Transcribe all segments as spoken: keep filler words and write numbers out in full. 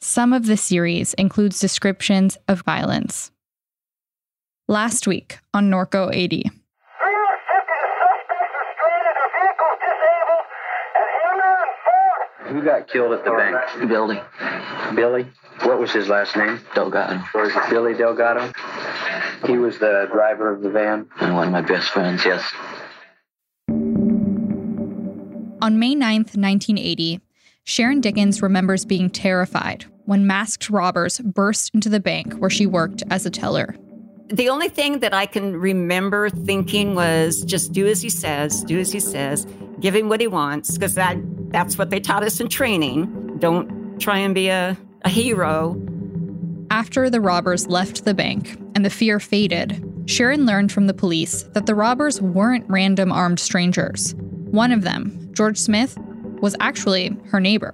Some of the series includes descriptions of violence. Last week on Norco eighty. Who got killed at the bank? Billy. Billy? What was his last name? Delgado. Or is it Billy Delgado? He was the driver of the van. And one of my best friends, yes. On May ninth, nineteen eighty, Sharon Dickens remembers being terrified when masked robbers burst into the bank where she worked as a teller. The only thing that I can remember thinking was just do as he says, do as he says, give him what he wants, because that, that's what they taught us in training. Don't try and be a, a hero. After the robbers left the bank and the fear faded, Sharon learned from the police that the robbers weren't random armed strangers. One of them, George Smith, was actually her neighbor.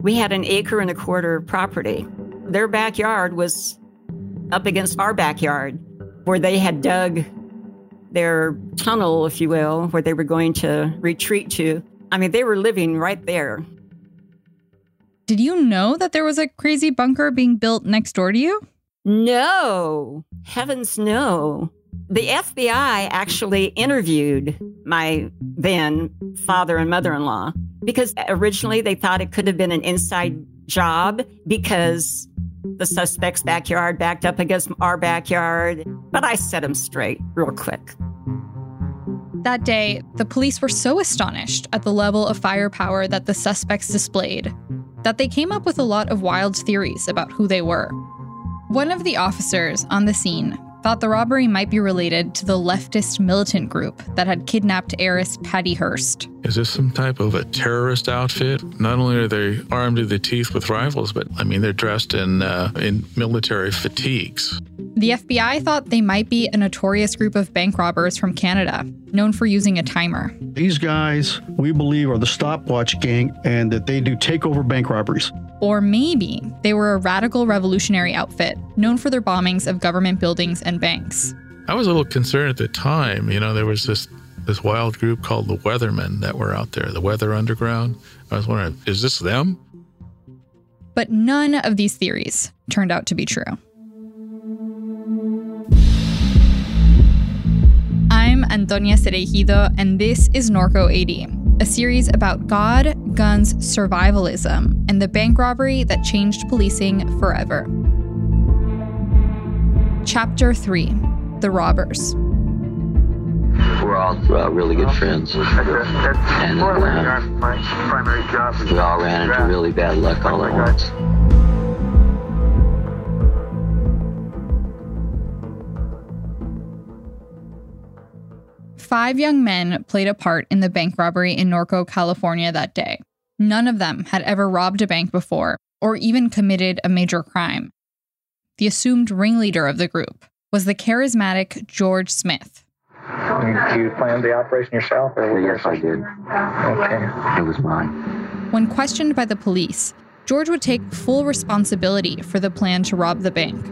We had an acre and a quarter of property. Their backyard was up against our backyard, where they had dug their tunnel, if you will, where they were going to retreat to. I mean, they were living right there. Did you know that there was a crazy bunker being built next door to you? No. Heavens, no. The F B I actually interviewed my then father and mother-in-law because originally they thought it could have been an inside job because the suspect's backyard backed up against our backyard. But I set them straight real quick. That day, the police were so astonished at the level of firepower that the suspects displayed that they came up with a lot of wild theories about who they were. One of the officers on the scene thought the robbery might be related to the leftist militant group that had kidnapped heiress Patty Hearst. Is this some type of a terrorist outfit? Not only are they armed to the teeth with rifles, but, I mean, they're dressed in uh, in military fatigues. The F B I thought they might be a notorious group of bank robbers from Canada, known for using a timer. These guys, we believe, are the Stopwatch Gang, and that they do takeover bank robberies. Or maybe they were a radical revolutionary outfit known for their bombings of government buildings and banks. I was a little concerned at the time. You know, there was this, this wild group called the Weathermen that were out there, the Weather Underground. I was wondering, is this them? But none of these theories turned out to be true. I'm Antonia Cerejido, and this is Norco eighty, a series about God, guns, survivalism, and the bank robbery that changed policing forever. Chapter three, The Robbers. We're all uh, really good friends. And uh, we all ran into really bad luck all at once. Five young men played a part in the bank robbery in Norco, California that day. None of them had ever robbed a bank before or even committed a major crime. The assumed ringleader of the group was the charismatic George Smith. Did you plan the operation yourself? Or yes, I did. Okay. It was mine. When questioned by the police, George would take full responsibility for the plan to rob the bank.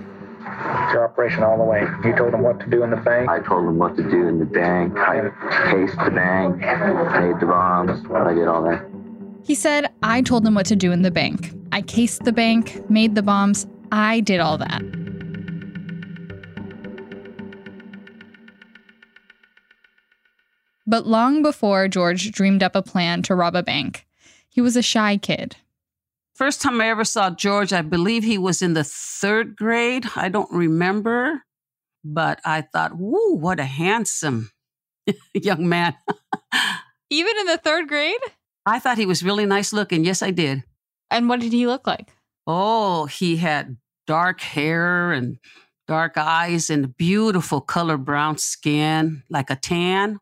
Your operation all the way. You told them what to do in the bank? I told them what to do in the bank. I cased the bank, paid the bombs. I did all that. He said, I told them what to do in the bank. I cased the bank, made the bombs. I did all that. But long before George dreamed up a plan to rob a bank, he was a shy kid. First time I ever saw George, I believe he was in the third grade. I don't remember, but I thought, woo, what a handsome young man. Even in the third grade? I thought he was really nice looking. Yes, I did. And what did he look like? Oh, he had dark hair and dark eyes and beautiful color brown skin, like a tan.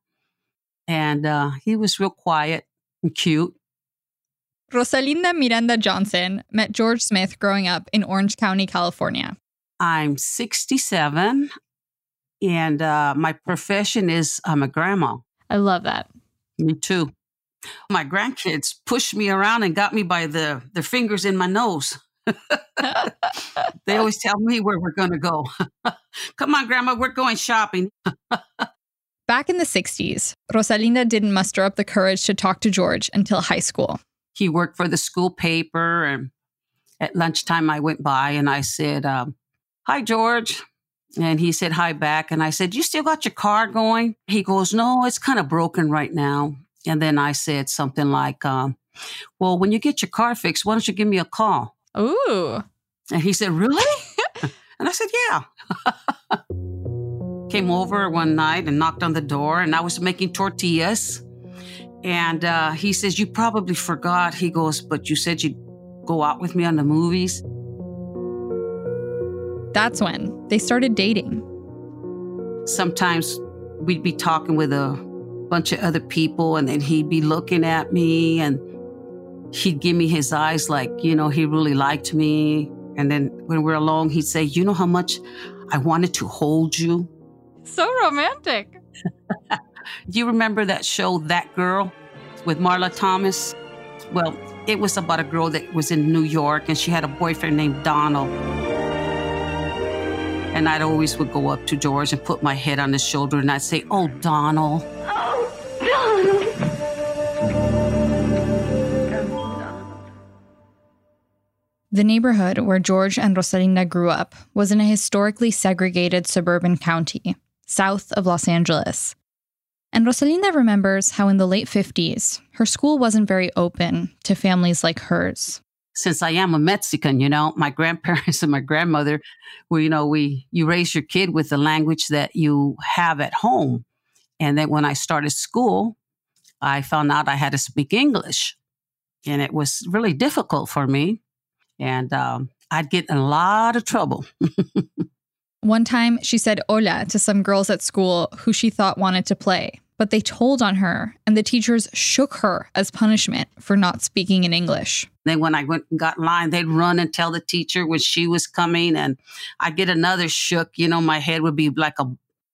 And uh, he was real quiet and cute. Rosalinda Miranda Johnson met George Smith growing up in Orange County, California. I'm sixty-seven, and uh, my profession is I'm a grandma. I love that. Me too. My grandkids pushed me around and got me by the their fingers in my nose. They always tell me where we're going to go. Come on, Grandma, we're going shopping. Back in the sixties, Rosalinda didn't muster up the courage to talk to George until high school. He worked for the school paper, and at lunchtime I went by and I said, um, hi, George. And he said, hi back. And I said, you still got your car going? He goes, no, it's kind of broken right now. And then I said something like, um, well, when you get your car fixed, why don't you give me a call? Ooh. And he said, really? And I said, yeah. Came over one night and knocked on the door, and I was making tortillas. And uh, he says, you probably forgot. He goes, but you said you'd go out with me on the movies. That's when they started dating. Sometimes we'd be talking with a bunch of other people, and then he'd be looking at me, and he'd give me his eyes like, you know, he really liked me. And then when we're alone, he'd say, you know how much I wanted to hold you? So romantic. Do you remember that show, That Girl, with Marla Thomas? Well, it was about a girl that was in New York, and she had a boyfriend named Donald. And I'd always would go up to George and put my head on his shoulder, and I'd say, oh, Donald. Oh, Donald. The neighborhood where George and Rosalinda grew up was in a historically segregated suburban county, south of Los Angeles. And Rosalinda remembers how in the late fifties, her school wasn't very open to families like hers. Since I am a Mexican, you know, my grandparents and my grandmother, were, you know, we you raise your kid with the language that you have at home. And then when I started school, I found out I had to speak English. And it was really difficult for me. And um, I'd get in a lot of trouble. One time, she said hola to some girls at school who she thought wanted to play. But they told on her, and the teachers shook her as punishment for not speaking in English. Then when I went and got in line, they'd run and tell the teacher when she was coming. And I'd get another shook. You know, my head would be like a,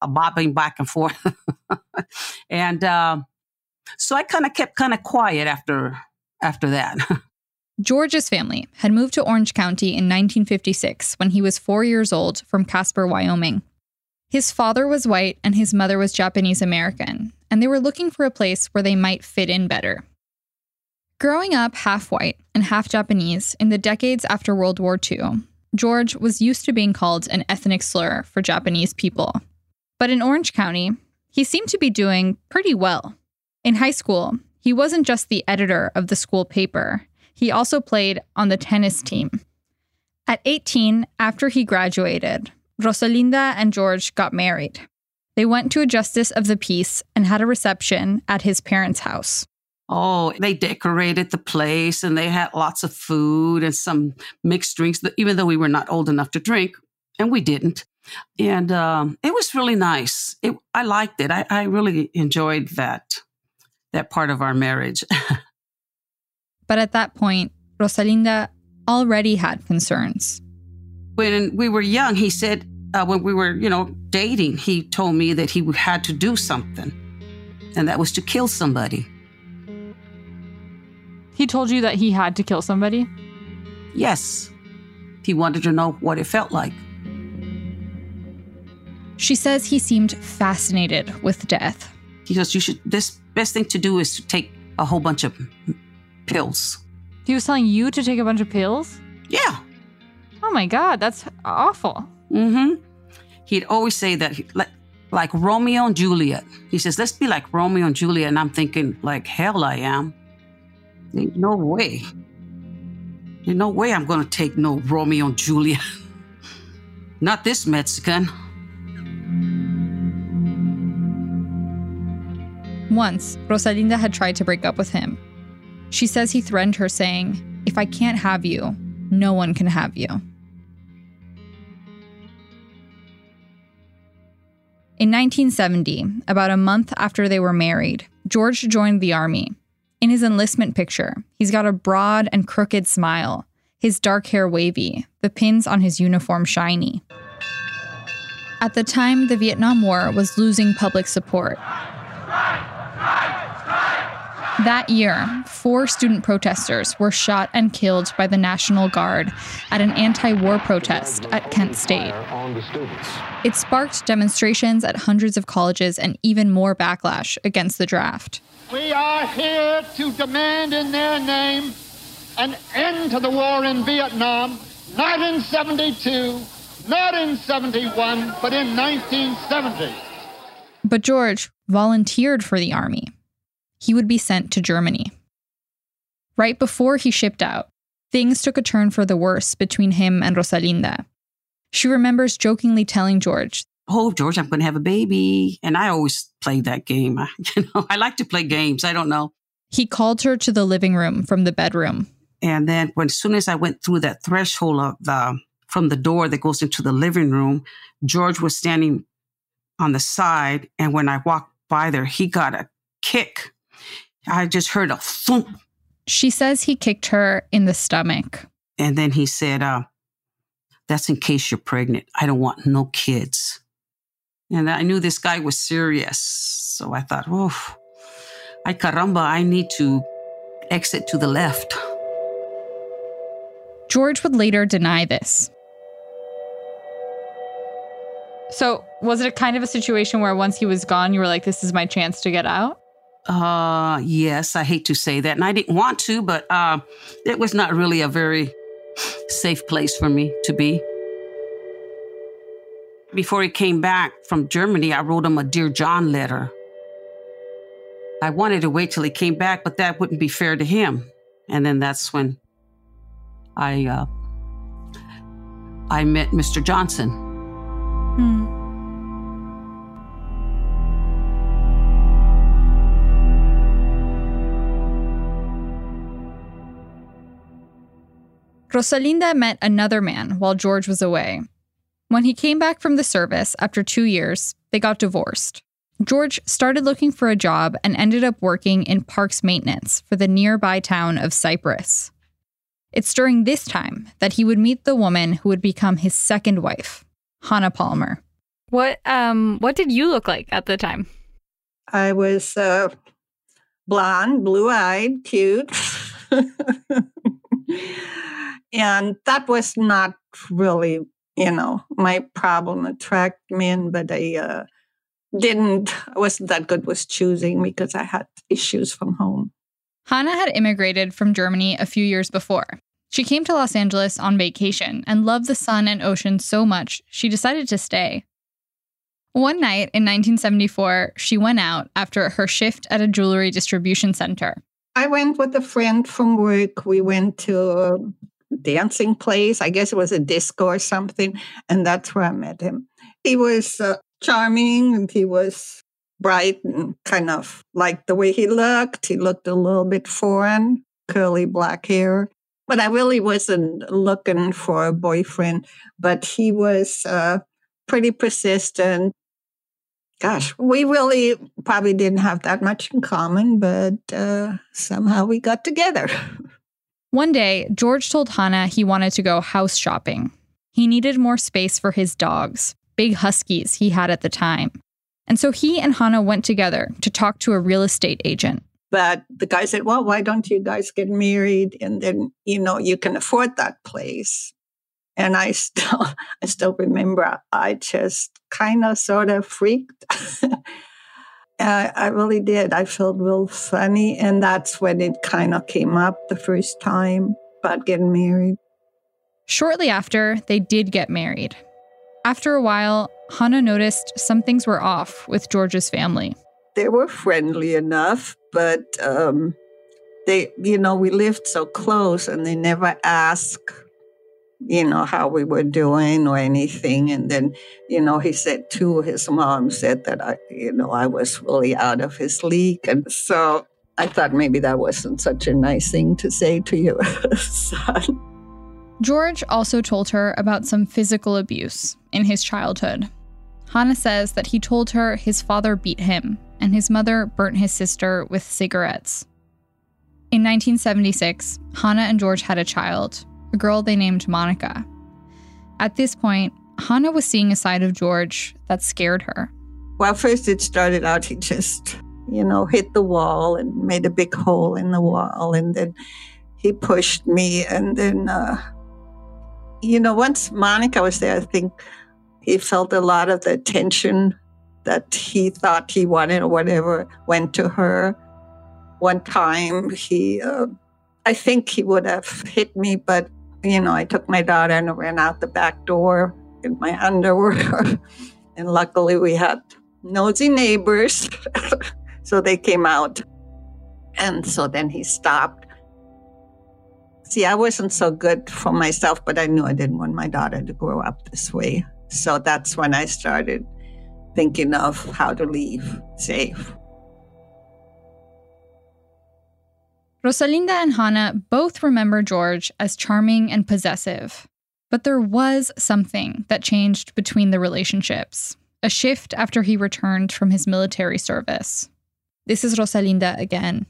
a bobbing back and forth. And uh, so I kind of kept kind of quiet after after that. George's family had moved to Orange County in nineteen fifty-six when he was four years old from Casper, Wyoming. His father was white and his mother was Japanese American, and they were looking for a place where they might fit in better. Growing up half white and half Japanese in the decades after World War Two, George was used to being called an ethnic slur for Japanese people. But in Orange County, he seemed to be doing pretty well. In high school, he wasn't just the editor of the school paper. He also played on the tennis team. At eighteen, after he graduated, Rosalinda and George got married. They went to a justice of the peace and had a reception at his parents' house. Oh, they decorated the place, and they had lots of food and some mixed drinks, even though we were not old enough to drink, and we didn't. And um, it was really nice. It, I liked it. I, I really enjoyed that, that part of our marriage. But at that point, Rosalinda already had concerns. When we were young, he said, uh, when we were, you know, dating, he told me that he had to do something, and that was to kill somebody. He told you that he had to kill somebody? Yes. He wanted to know what it felt like. She says he seemed fascinated with death. He goes, you should, this best thing to do is to take a whole bunch of pills. He was telling you to take a bunch of pills? Yeah. Oh my God, that's awful. Mm-hmm. He'd always say that, like, like Romeo and Juliet. He says, let's be like Romeo and Juliet. And I'm thinking, like, hell I am. Ain't no way. Ain't no way I'm going to take no Romeo and Juliet. Not this Mexican. Once, Rosalinda had tried to break up with him. She says he threatened her, saying, if I can't have you, no one can have you. In nineteen seventy, about a month after they were married, George joined the army. In his enlistment picture, he's got a broad and crooked smile, his dark hair wavy, the pins on his uniform shiny. At the time, the Vietnam War was losing public support. That year, four student protesters were shot and killed by the National Guard at an anti-war protest at Kent State. It sparked demonstrations at hundreds of colleges and even more backlash against the draft. We are here to demand in their name an end to the war in Vietnam, not in seventy-two, not in seventy-one, but in nineteen seventy. But George volunteered for the army. He would be sent to Germany. Right before he shipped out, things took a turn for the worse between him and Rosalinda. She remembers jokingly telling George, "Oh, George, I'm going to have a baby." And I always played that game. I, you know, I like to play games. I don't know. He called her to the living room from the bedroom. And then when, as soon as I went through that threshold of the, from the door that goes into the living room, George was standing on the side. And when I walked by there, he got a kick. I just heard a thump. She says he kicked her in the stomach. And then he said, uh, that's in case you're pregnant. I don't want no kids. And I knew this guy was serious. So I thought, oh, ay caramba, I need to exit to the left. George would later deny this. So was it a kind of a situation where once he was gone, you were like, this is my chance to get out? Uh, yes, I hate to say that. And I didn't want to, but uh, it was not really a very safe place for me to be. Before he came back from Germany, I wrote him a Dear John letter. I wanted to wait till he came back, but that wouldn't be fair to him. And then that's when I, uh, I met Mister Johnson. Hmm. Rosalinda met another man while George was away. When he came back from the service after two years, they got divorced. George started looking for a job and ended up working in parks maintenance for the nearby town of Cyprus. It's during this time that he would meet the woman who would become his second wife, Hannah Palmer. What um what did you look like at the time? I was uh, blonde, blue-eyed, cute. And that was not really, you know, my problem. Attract men, but I uh, didn't, I wasn't that good with choosing because I had issues from home. Hannah had immigrated from Germany a few years before. She came to Los Angeles on vacation and loved the sun and ocean so much, she decided to stay. One night in nineteen seventy-four, she went out after her shift at a jewelry distribution center. I went with a friend from work. We went to a dancing place. I guess it was a disco or something. And that's where I met him. He was uh, charming and he was bright and kind of liked the way he looked. He looked a little bit foreign, curly black hair. But I really wasn't looking for a boyfriend. But he was uh, pretty persistent. Gosh, we really probably didn't have that much in common, but uh, somehow we got together. One day, George told Hannah he wanted to go house shopping. He needed more space for his dogs, big huskies he had at the time. And so he and Hannah went together to talk to a real estate agent. But the guy said, well, why don't you guys get married? And then, you know, you can afford that place. And I still I still remember I just kind of sort of freaked. I, I really did. I felt real funny. And that's when it kind of came up the first time about getting married. Shortly after, they did get married. After a while, Hannah noticed some things were off with George's family. They were friendly enough, but um, they, you know, we lived so close and they never asked, you know, how we were doing or anything. And then, you know, he said too, his mom said that, I, you know, I was really out of his league. And so I thought maybe that wasn't such a nice thing to say to your son. George also told her about some physical abuse in his childhood. Hannah says that he told her his father beat him and his mother burnt his sister with cigarettes. In nineteen seventy-six, Hannah and George had a child, a girl they named Monica. At this point, Hannah was seeing a side of George that scared her. Well, first it started out, he just, you know, hit the wall and made a big hole in the wall. And then he pushed me. And then, uh, you know, once Monica was there, I think he felt a lot of the tension that he thought he wanted or whatever went to her. One time, he, uh, I think he would have hit me, but, you know, I took my daughter and ran out the back door in my underwear. And luckily, we had nosy neighbors, so they came out. And so then he stopped. See, I wasn't so good for myself, but I knew I didn't want my daughter to grow up this way. So that's when I started thinking of how to leave safe. Rosalinda and Hannah both remember George as charming and possessive. But there was something that changed between the relationships, a shift after he returned from his military service. This is Rosalinda again.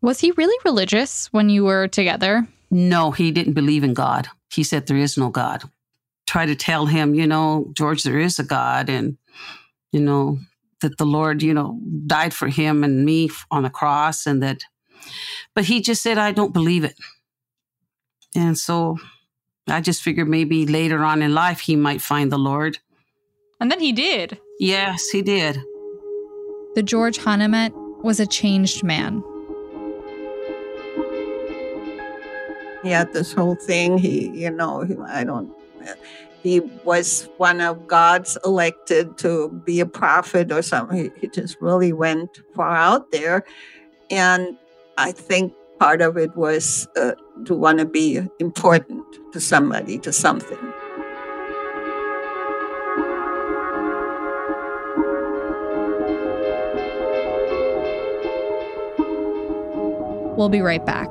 Was he really religious when you were together? No, he didn't believe in God. He said there is no God. Try to tell him, you know, George, there is a God, and, you know, that the Lord, you know, died for him and me on the cross, and that. But he just said, I don't believe it. And so I just figured maybe later on in life he might find the Lord. And then he did. Yes, he did. The George Hannah met was a changed man. He had this whole thing. He, you know, I don't, he was one of God's elected to be a prophet or something. He, he just really went far out there. And I think part of it was uh, to want to be important to somebody, to something. We'll be right back.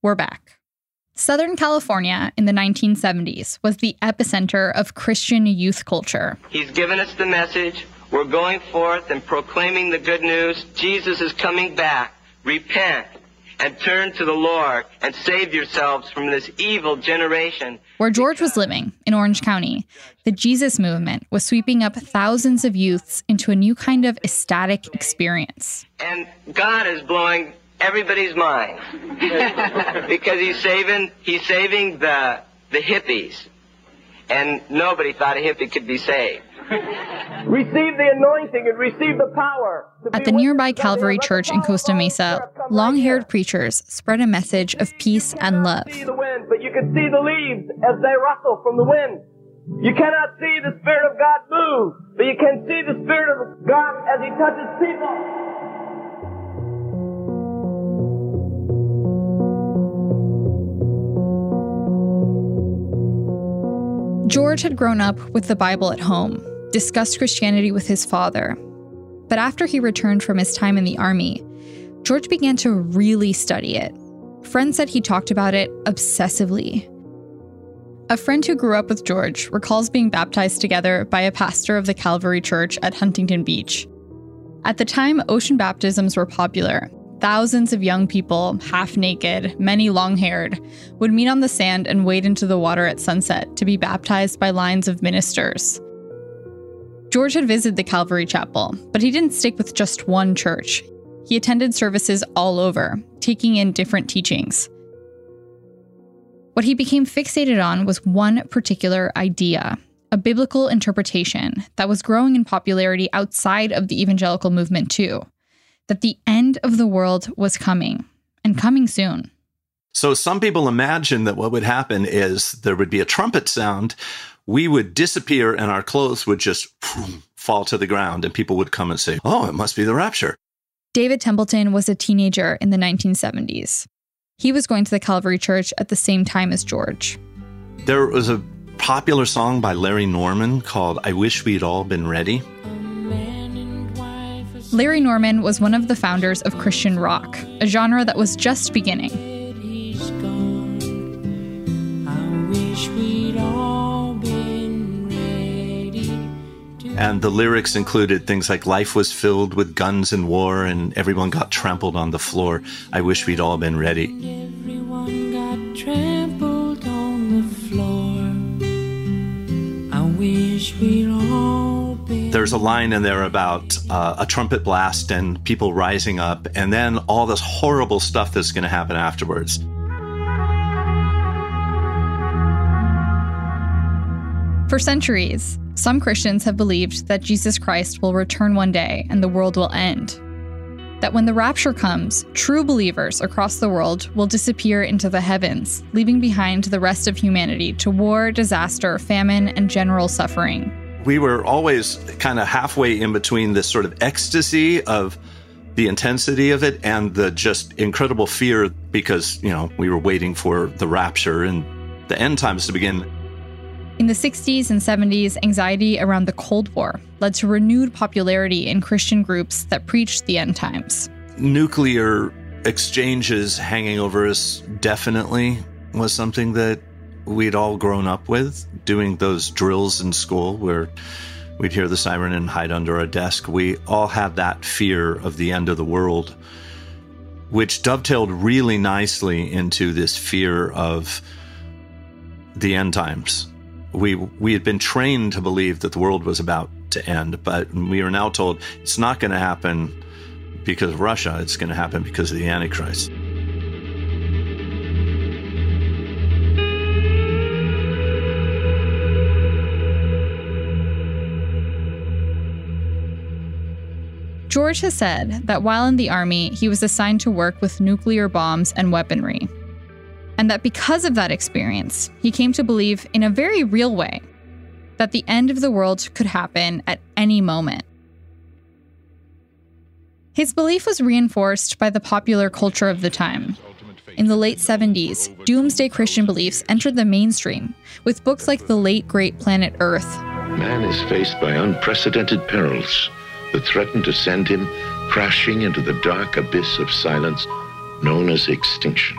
We're back. Southern California in the nineteen seventies was the epicenter of Christian youth culture. He's given us the message. We're going forth and proclaiming the good news. Jesus is coming back. Repent and turn to the Lord and save yourselves from this evil generation. Where George was living in Orange County, the Jesus movement was sweeping up thousands of youths into a new kind of ecstatic experience. And God is blowing everybody's mind because he's saving he's saving the the hippies, and nobody thought a hippie could be saved. Receive the anointing and receive the power. At the nearby Calvary Church in Costa Mesa, long-haired preachers spread a message of peace and love. You cannot see the wind, but you can see the leaves as they rustle from the wind. You cannot see the Spirit of God move, but you can see the Spirit of God as he touches people. George had grown up with the Bible at home, discussed Christianity with his father. But after he returned from his time in the army, George began to really study it. Friends said he talked about it obsessively. A friend who grew up with George recalls being baptized together by a pastor of the Calvary Church at Huntington Beach. At the time, ocean baptisms were popular. Thousands of young people, half-naked, many long-haired, would meet on the sand and wade into the water at sunset to be baptized by lines of ministers. George had visited the Calvary Chapel, but he didn't stick with just one church. He attended services all over, taking in different teachings. What he became fixated on was one particular idea, a biblical interpretation that was growing in popularity outside of the evangelical movement too, that the end of the world was coming, and coming soon. So some people imagine that what would happen is there would be a trumpet sound, we would disappear and our clothes would just fall to the ground and people would come and say, oh, it must be the rapture. David Templeton was a teenager in the nineteen seventies. He was going to the Calvary Church at the same time as George. There was a popular song by Larry Norman called I Wish We'd All Been Ready. Larry Norman was one of the founders of Christian rock, a genre that was just beginning. I wish we'd all And the lyrics included things like life was filled with guns and war and everyone got trampled on the floor. I wish we'd all been ready. Everyone got trampled on the floor. I wish we'd all been. There's a line in there about uh, a trumpet blast and people rising up and then all this horrible stuff that's going to happen afterwards. For centuries, some Christians have believed that Jesus Christ will return one day and the world will end. That when the rapture comes, true believers across the world will disappear into the heavens, leaving behind the rest of humanity to war, disaster, famine, and general suffering. We were always kind of halfway in between this sort of ecstasy of the intensity of it and the just incredible fear because, you know, we were waiting for the rapture and the end times to begin. In the sixties and seventies, anxiety around the Cold War led to renewed popularity in Christian groups that preached the end times. Nuclear exchanges hanging over us definitely was something that we'd all grown up with, doing those drills in school where we'd hear the siren and hide under our desk. We all had that fear of the end of the world, which dovetailed really nicely into this fear of the end times. We we had been trained to believe that the world was about to end, but we are now told it's not going to happen because of Russia. It's going to happen because of the Antichrist. George has said that while in the army, he was assigned to work with nuclear bombs and weaponry. And that because of that experience, he came to believe in a very real way that the end of the world could happen at any moment. His belief was reinforced by the popular culture of the time. In the late seventies, doomsday Christian beliefs entered the mainstream with books like The Late Great Planet Earth. Man is faced by unprecedented perils that threaten to send him crashing into the dark abyss of silence known as extinction.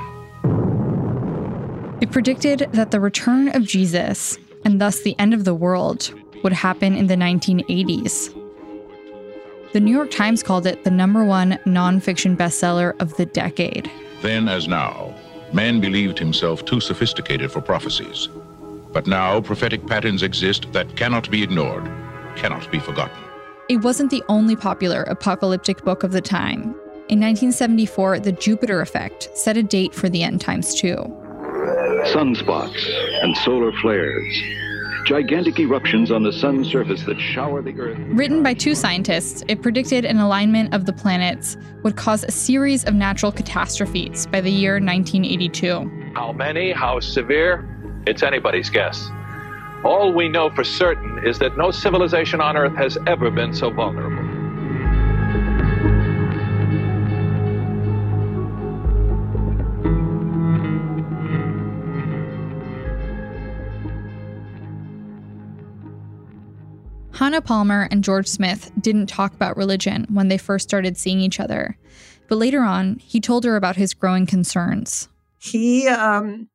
It predicted that the return of Jesus, and thus the end of the world, would happen in the nineteen eighties. The New York Times called it the number one nonfiction bestseller of the decade. Then as now, man believed himself too sophisticated for prophecies. But now prophetic patterns exist that cannot be ignored, cannot be forgotten. It wasn't the only popular apocalyptic book of the time. In nineteen seventy-four, The Jupiter Effect set a date for the end times too. Sunspots and solar flares, gigantic eruptions on the sun's surface that shower the earth. Written by two scientists, it predicted an alignment of the planets would cause a series of natural catastrophes by the year nineteen eighty-two. How many, how severe, it's anybody's guess. All we know for certain is that no civilization on Earth has ever been so vulnerable. Hannah Palmer and George Smith didn't talk about religion when they first started seeing each other. But later on, he told her about his growing concerns. He um,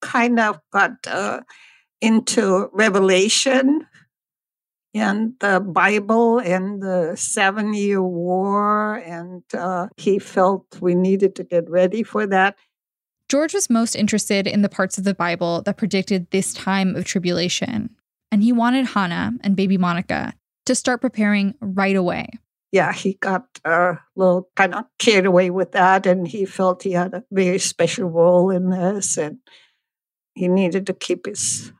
kind of got uh, into Revelation in the Bible and the Seven-Year War, and uh, he felt we needed to get ready for that. George was most interested in the parts of the Bible that predicted this time of tribulation, and he wanted Hannah and baby Monica to start preparing right away. Yeah, he got a little kind of carried away with that, and he felt he had a very special role in this, and he needed to keep his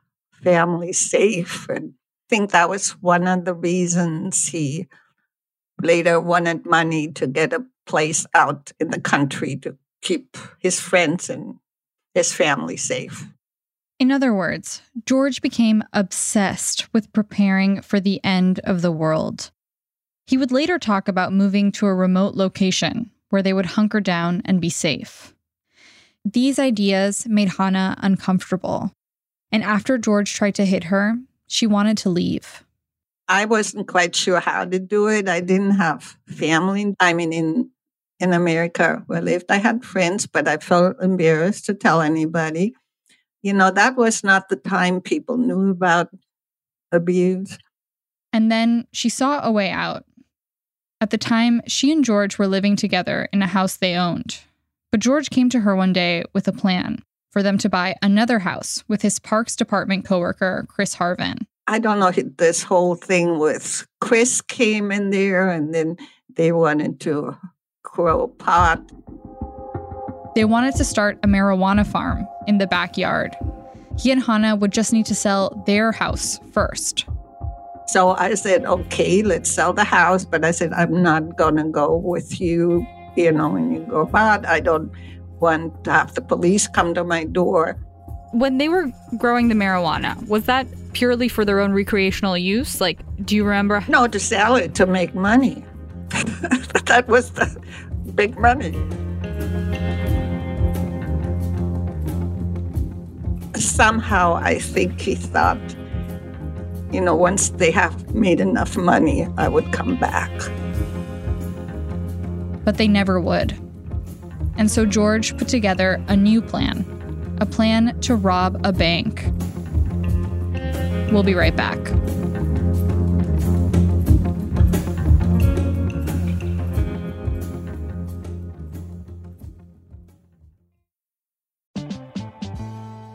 family safe. And I think that was one of the reasons he later wanted money to get a place out in the country to keep his friends and his family safe. In other words, George became obsessed with preparing for the end of the world. He would later talk about moving to a remote location where they would hunker down and be safe. These ideas made Hannah uncomfortable, and after George tried to hit her, she wanted to leave. I wasn't quite sure how to do it. I didn't have family. I mean, in, in America where I lived, I had friends, but I felt embarrassed to tell anybody. You know, that was not the time people knew about abuse. And then she saw a way out. At the time, she and George were living together in a house they owned. But George came to her one day with a plan for them to buy another house with his Parks Department coworker, Chris Harvin. I don't know, this whole thing with Chris came in there and then they wanted to grow a pot. They wanted to start a marijuana farm in the backyard. He and Hannah would just need to sell their house first. So I said, okay, let's sell the house. But I said, I'm not going to go with you, you know, when you go pot. I don't want to have the police come to my door. When they were growing the marijuana, was that purely for their own recreational use? Like, do you remember? No, to sell it, to make money. That was the big money. Somehow, I think he thought, you know, once they have made enough money, I would come back. But they never would. And so George put together a new plan, a plan to rob a bank. We'll be right back.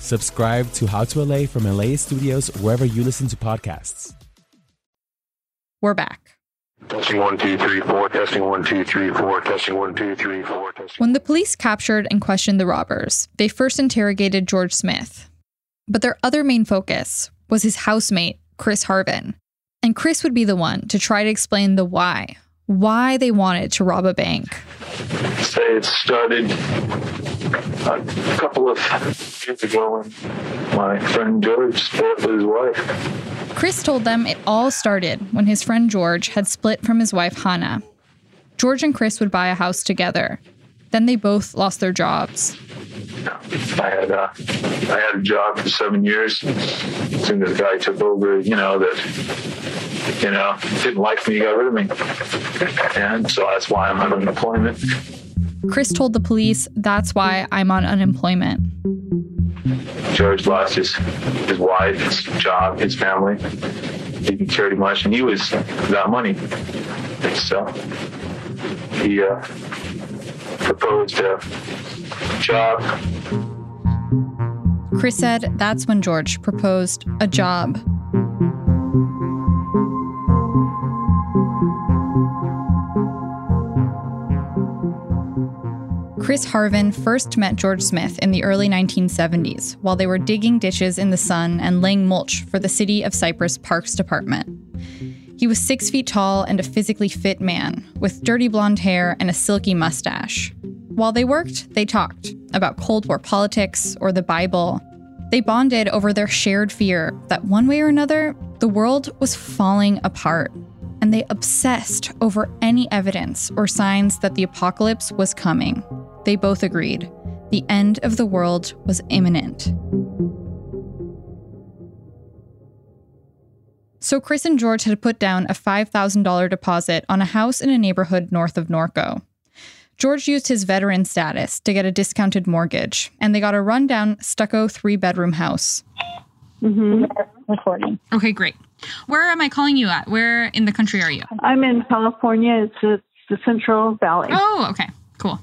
Subscribe to How to L A from L A Studios wherever you listen to podcasts. We're back. Testing one, two, three, four. Testing one, two, three, four. Testing one, two, three, four. Testing. When the police captured and questioned the robbers, they first interrogated George Smith. But their other main focus was his housemate, Chris Harvin. And Chris would be the one to try to explain the why, why they wanted to rob a bank. Say it started a couple of years ago when my friend George split with his wife. Chris told them it all started when his friend George had split from his wife, Hannah. George and Chris would buy a house together. Then they both lost their jobs. I had uh, I had a job for seven years. As soon as the guy took over, you know, that, you know, didn't like me, he got rid of me. And so that's why I'm on unemployment. Chris told the police, that's why I'm on unemployment. George lost his, his wife, his job, his family. He didn't care too much, and he was without money. So he uh, proposed a job. Chris said that's when George proposed a job. Chris Harvin first met George Smith in the early nineteen seventies while they were digging ditches in the sun and laying mulch for the City of Cyprus Parks Department. He was six feet tall and a physically fit man, with dirty blonde hair and a silky mustache. While they worked, they talked about Cold War politics or the Bible. They bonded over their shared fear that one way or another, the world was falling apart, and they obsessed over any evidence or signs that the apocalypse was coming. They both agreed. The end of the world was imminent. So Chris and George had put down a five thousand dollars deposit on a house in a neighborhood north of Norco. George used his veteran status to get a discounted mortgage, and they got a rundown stucco three-bedroom house. Mm-hmm. Recording. Okay, great. Where am I calling you at? Where in the country are you? I'm in California. It's, it's the Central Valley. Oh, okay. Cool.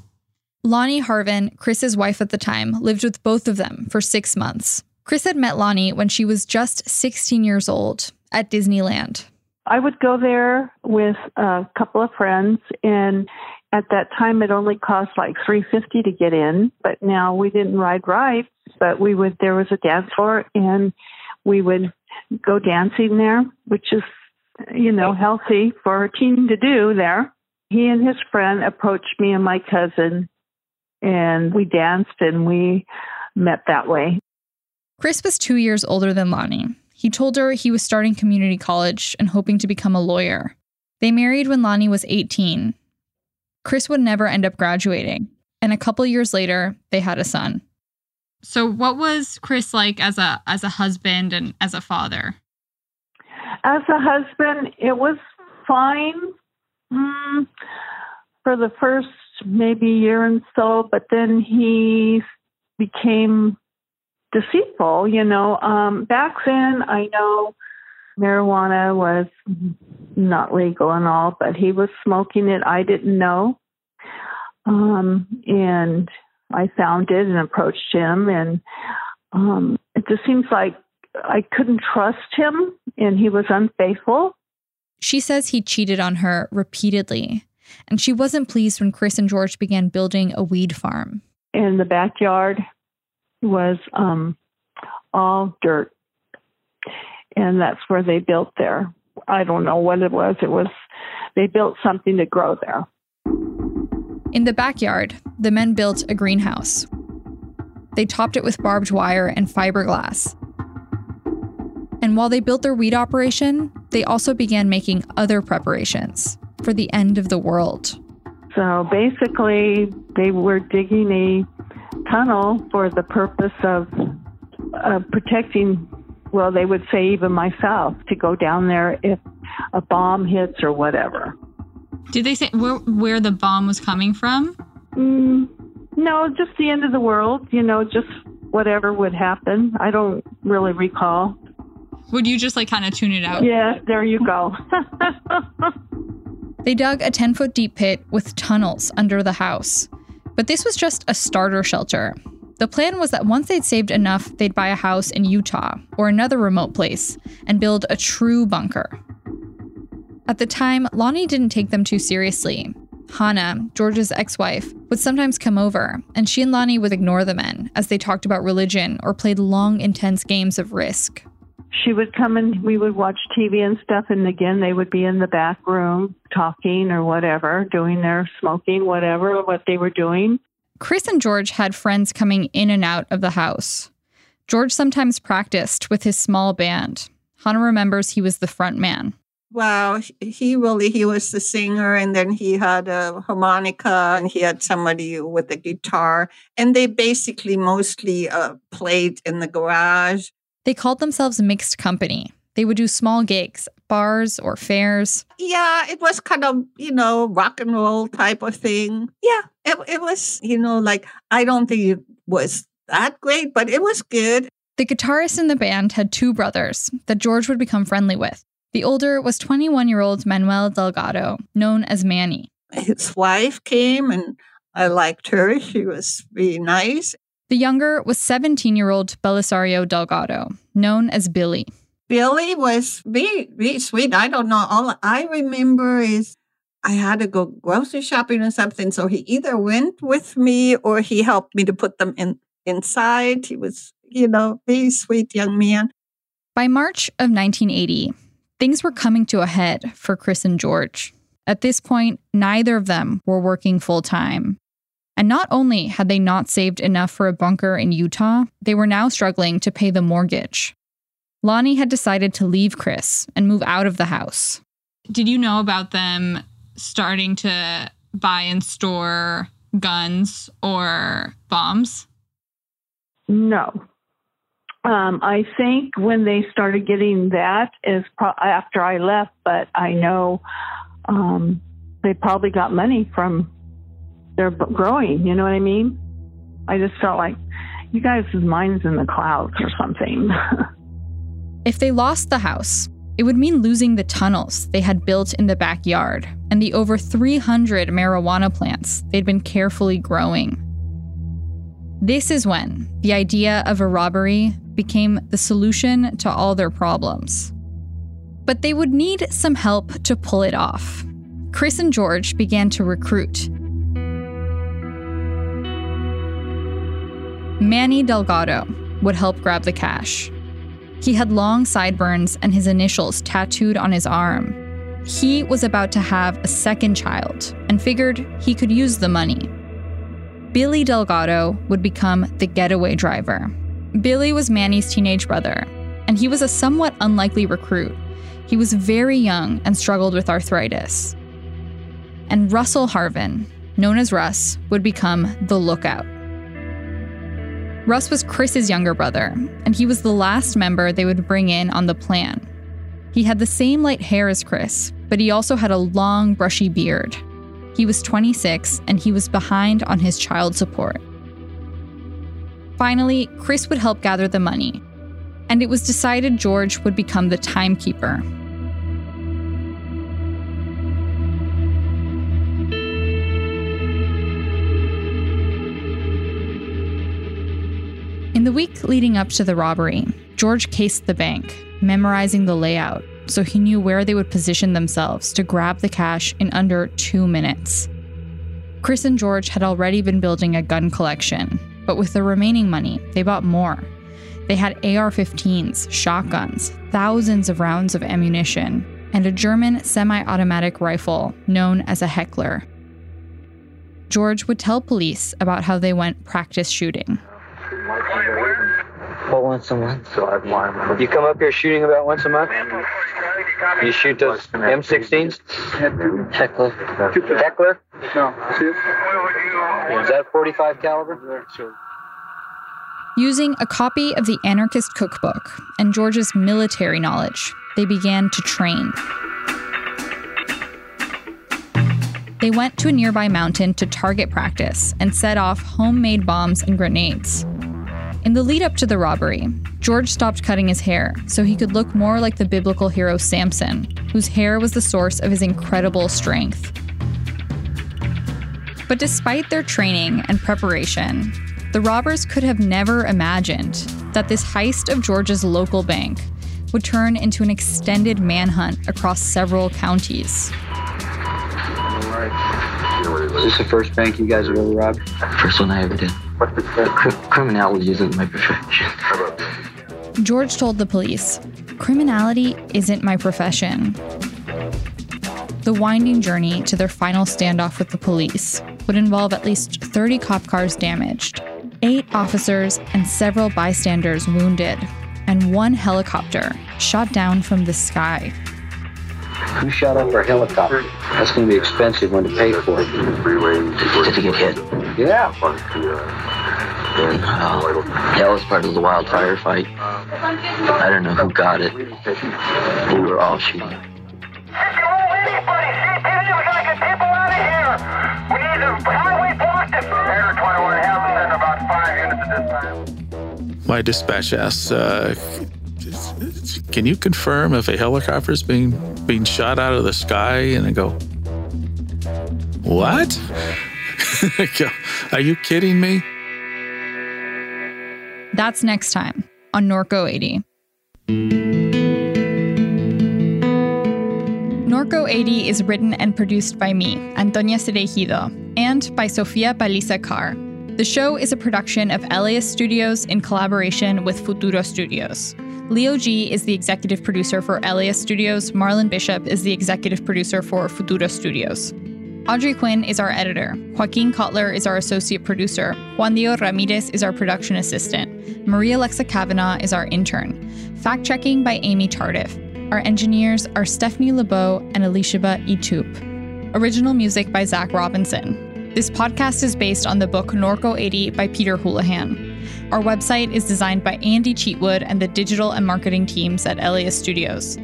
Lonnie Harvin, Chris's wife at the time, lived with both of them for six months. Chris had met Lonnie when she was just sixteen years old. At Disneyland. I would go there with a couple of friends, and at that time it only cost like three dollars and fifty cents to get in, but now we didn't ride rides, but we would, there was a dance floor and we would go dancing there, which is, you know, healthy for a teen to do there. He and his friend approached me and my cousin, and we danced and we met that way. Chris was two years older than Lonnie. He told her he was starting community college and hoping to become a lawyer. They married when Lonnie was eighteen. Chris would never end up graduating, and a couple years later, they had a son. So what was Chris like as a as a husband and as a father? As a husband, it was fine mm, for the first maybe year and so, but then he became deceitful, you know. Um, back then, I know marijuana was not legal and all, but he was smoking it. I didn't know. Um, and I found it and approached him. And um, it just seems like I couldn't trust him, and he was unfaithful. She says he cheated on her repeatedly, and she wasn't pleased when Chris and George began building a weed farm. In the backyard was um, all dirt. And that's where they built their, I don't know what it was. It was, they built something to grow there. In the backyard, the men built a greenhouse. They topped it with barbed wire and fiberglass. And while they built their weed operation, they also began making other preparations for the end of the world. So basically, they were digging a tunnel for the purpose of uh, protecting, well, they would say even myself, to go down there if a bomb hits or whatever. Did they say where, where the bomb was coming from? Mm, no, just the end of the world, you know, just whatever would happen. I don't really recall. Would you just like kind of tune it out? Yeah, there you go. They dug a ten-foot deep pit with tunnels under the house. But this was just a starter shelter. The plan was that once they'd saved enough, they'd buy a house in Utah or another remote place and build a true bunker. At the time, Lonnie didn't take them too seriously. Hannah, George's ex-wife, would sometimes come over, and she and Lonnie would ignore the men as they talked about religion or played long, intense games of Risk. She would come and we would watch T V and stuff, and again, they would be in the back room talking or whatever, doing their smoking, whatever, what they were doing. Chris and George had friends coming in and out of the house. George sometimes practiced with his small band. Hannah remembers he was the front man. Wow, he really, he was the singer, and then he had a harmonica, and he had somebody with a guitar, and they basically mostly uh, played in the garage. They called themselves mixed company. They would do small gigs, bars or fairs. Yeah, it was kind of, you know, rock and roll type of thing. Yeah, it, it was, you know, like, I don't think it was that great, but it was good. The guitarist in the band had two brothers that George would become friendly with. The older was twenty-one-year-old Manuel Delgado, known as Manny. His wife came and I liked her. She was really nice. The younger was seventeen-year-old Belisario Delgado, known as Billy. Billy was really, really sweet. I don't know. All I remember is I had to go grocery shopping or something. So he either went with me or he helped me to put them in inside. He was, you know, very sweet young man. By March of nineteen eighty, things were coming to a head for Chris and George. At this point, neither of them were working full-time. And not only had they not saved enough for a bunker in Utah, they were now struggling to pay the mortgage. Lonnie had decided to leave Chris and move out of the house. Did you know about them starting to buy and store guns or bombs? No. Um, I think when they started getting that is pro- after I left, but I know um, they probably got money from their b- growing, you know what I mean? I just felt like, you guys' minds in the clouds or something. If they lost the house, it would mean losing the tunnels they had built in the backyard and the over three hundred marijuana plants they'd been carefully growing. This is when the idea of a robbery became the solution to all their problems. But they would need some help to pull it off. Chris and George began to recruit. Manny Delgado would help grab the cash. He had long sideburns and his initials tattooed on his arm. He was about to have a second child and figured he could use the money. Billy Delgado would become the getaway driver. Billy was Manny's teenage brother, and he was a somewhat unlikely recruit. He was very young and struggled with arthritis. And Russell Harvin, known as Russ, would become the lookout. Russ was Chris's younger brother, and he was the last member they would bring in on the plan. He had the same light hair as Chris, but he also had a long, brushy beard. He was twenty-six, and he was behind on his child support. Finally, Chris would help gather the money, and it was decided George would become the timekeeper. In the week leading up to the robbery, George cased the bank, memorizing the layout so he knew where they would position themselves to grab the cash in under two minutes. Chris and George had already been building a gun collection, but with the remaining money, they bought more. They had A R fifteens, shotguns, thousands of rounds of ammunition, and a German semi-automatic rifle known as a Heckler. George would tell police about how they went practice shooting. About once a month. You come up here shooting about once a month? You shoot those M sixteens? Heckler. Heckler? No. Is that forty-five caliber? Using a copy of the Anarchist Cookbook and George's military knowledge, they began to train. They went to a nearby mountain to target practice and set off homemade bombs and grenades. In the lead up to the robbery, George stopped cutting his hair so he could look more like the biblical hero Samson, whose hair was the source of his incredible strength. But despite their training and preparation, the robbers could have never imagined that this heist of George's local bank would turn into an extended manhunt across several counties. All right. Is this the first bank you guys have ever robbed? First one I ever did. Cr- criminality isn't my profession. George told the police, "Criminality isn't my profession." The winding journey to their final standoff with the police would involve at least thirty cop cars damaged, eight officers and several bystanders wounded, and one helicopter shot down from the sky. Who shot up our helicopter? That's going to be expensive one to pay for. Did it get hit? Yeah. Uh, that was part of the wildfire fight. I don't know who got it. We were all shooting. If you won't let anybody shoot people, we got to get people out of here. We need the highway blocked. It's twenty-one houses and about five units at this time. My dispatch asks, uh, can you confirm if a helicopter is being being shot out of the sky? And I go, what? Are you kidding me? That's next time on Norco eighty. Norco eighty is written and produced by me, Antonia Cerejido, and by Sofia Paliza Carr. The show is a production of Elias Studios in collaboration with Futuro Studios. Leo G is the executive producer for Elias Studios. Marlon Bishop is the executive producer for Futuro Studios. Audrey Quinn is our editor. Joaquin Kotler is our associate producer. Juan Diego Ramirez is our production assistant. Maria Alexa Kavanaugh is our intern. Fact-checking by Amy Tardiff. Our engineers are Stephanie LeBeau and Elisheba Itoop. Original music by Zach Robinson. This podcast is based on the book Norco eighty by Peter Houlihan. Our website is designed by Andy Cheatwood and the digital and marketing teams at Elias Studios.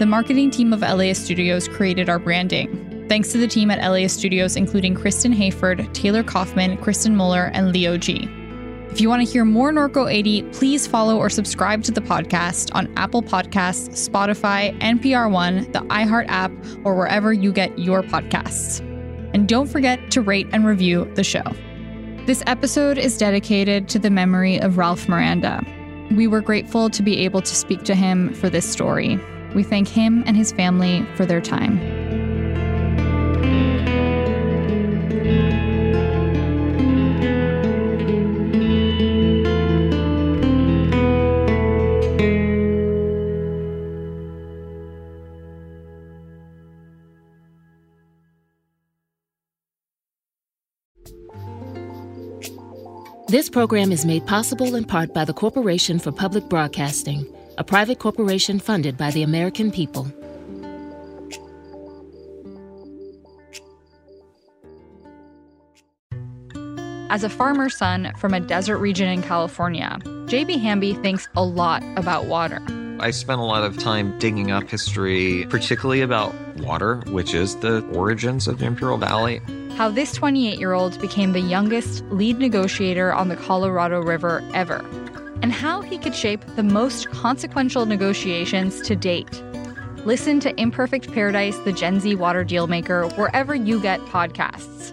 The marketing team of Elias Studios created our branding. Thanks to the team at Elias Studios, including Kristen Hayford, Taylor Kaufman, Kristen Muller, and Leo G. If you want to hear more Norco eighty, please follow or subscribe to the podcast on Apple Podcasts, Spotify, N P R One, the iHeart app, or wherever you get your podcasts. And don't forget to rate and review the show. This episode is dedicated to the memory of Ralph Miranda. We were grateful to be able to speak to him for this story. We thank him and his family for their time. This program is made possible in part by the Corporation for Public Broadcasting, a private corporation funded by the American people. As a farmer's son from a desert region in California, J B Hamby thinks a lot about water. I spent a lot of time digging up history, particularly about water, which is the origins of the Imperial Valley. How this twenty-eight-year-old became the youngest lead negotiator on the Colorado River ever, and how he could shape the most consequential negotiations to date. Listen to Imperfect Paradise, the Gen Z Water Dealmaker, wherever you get podcasts.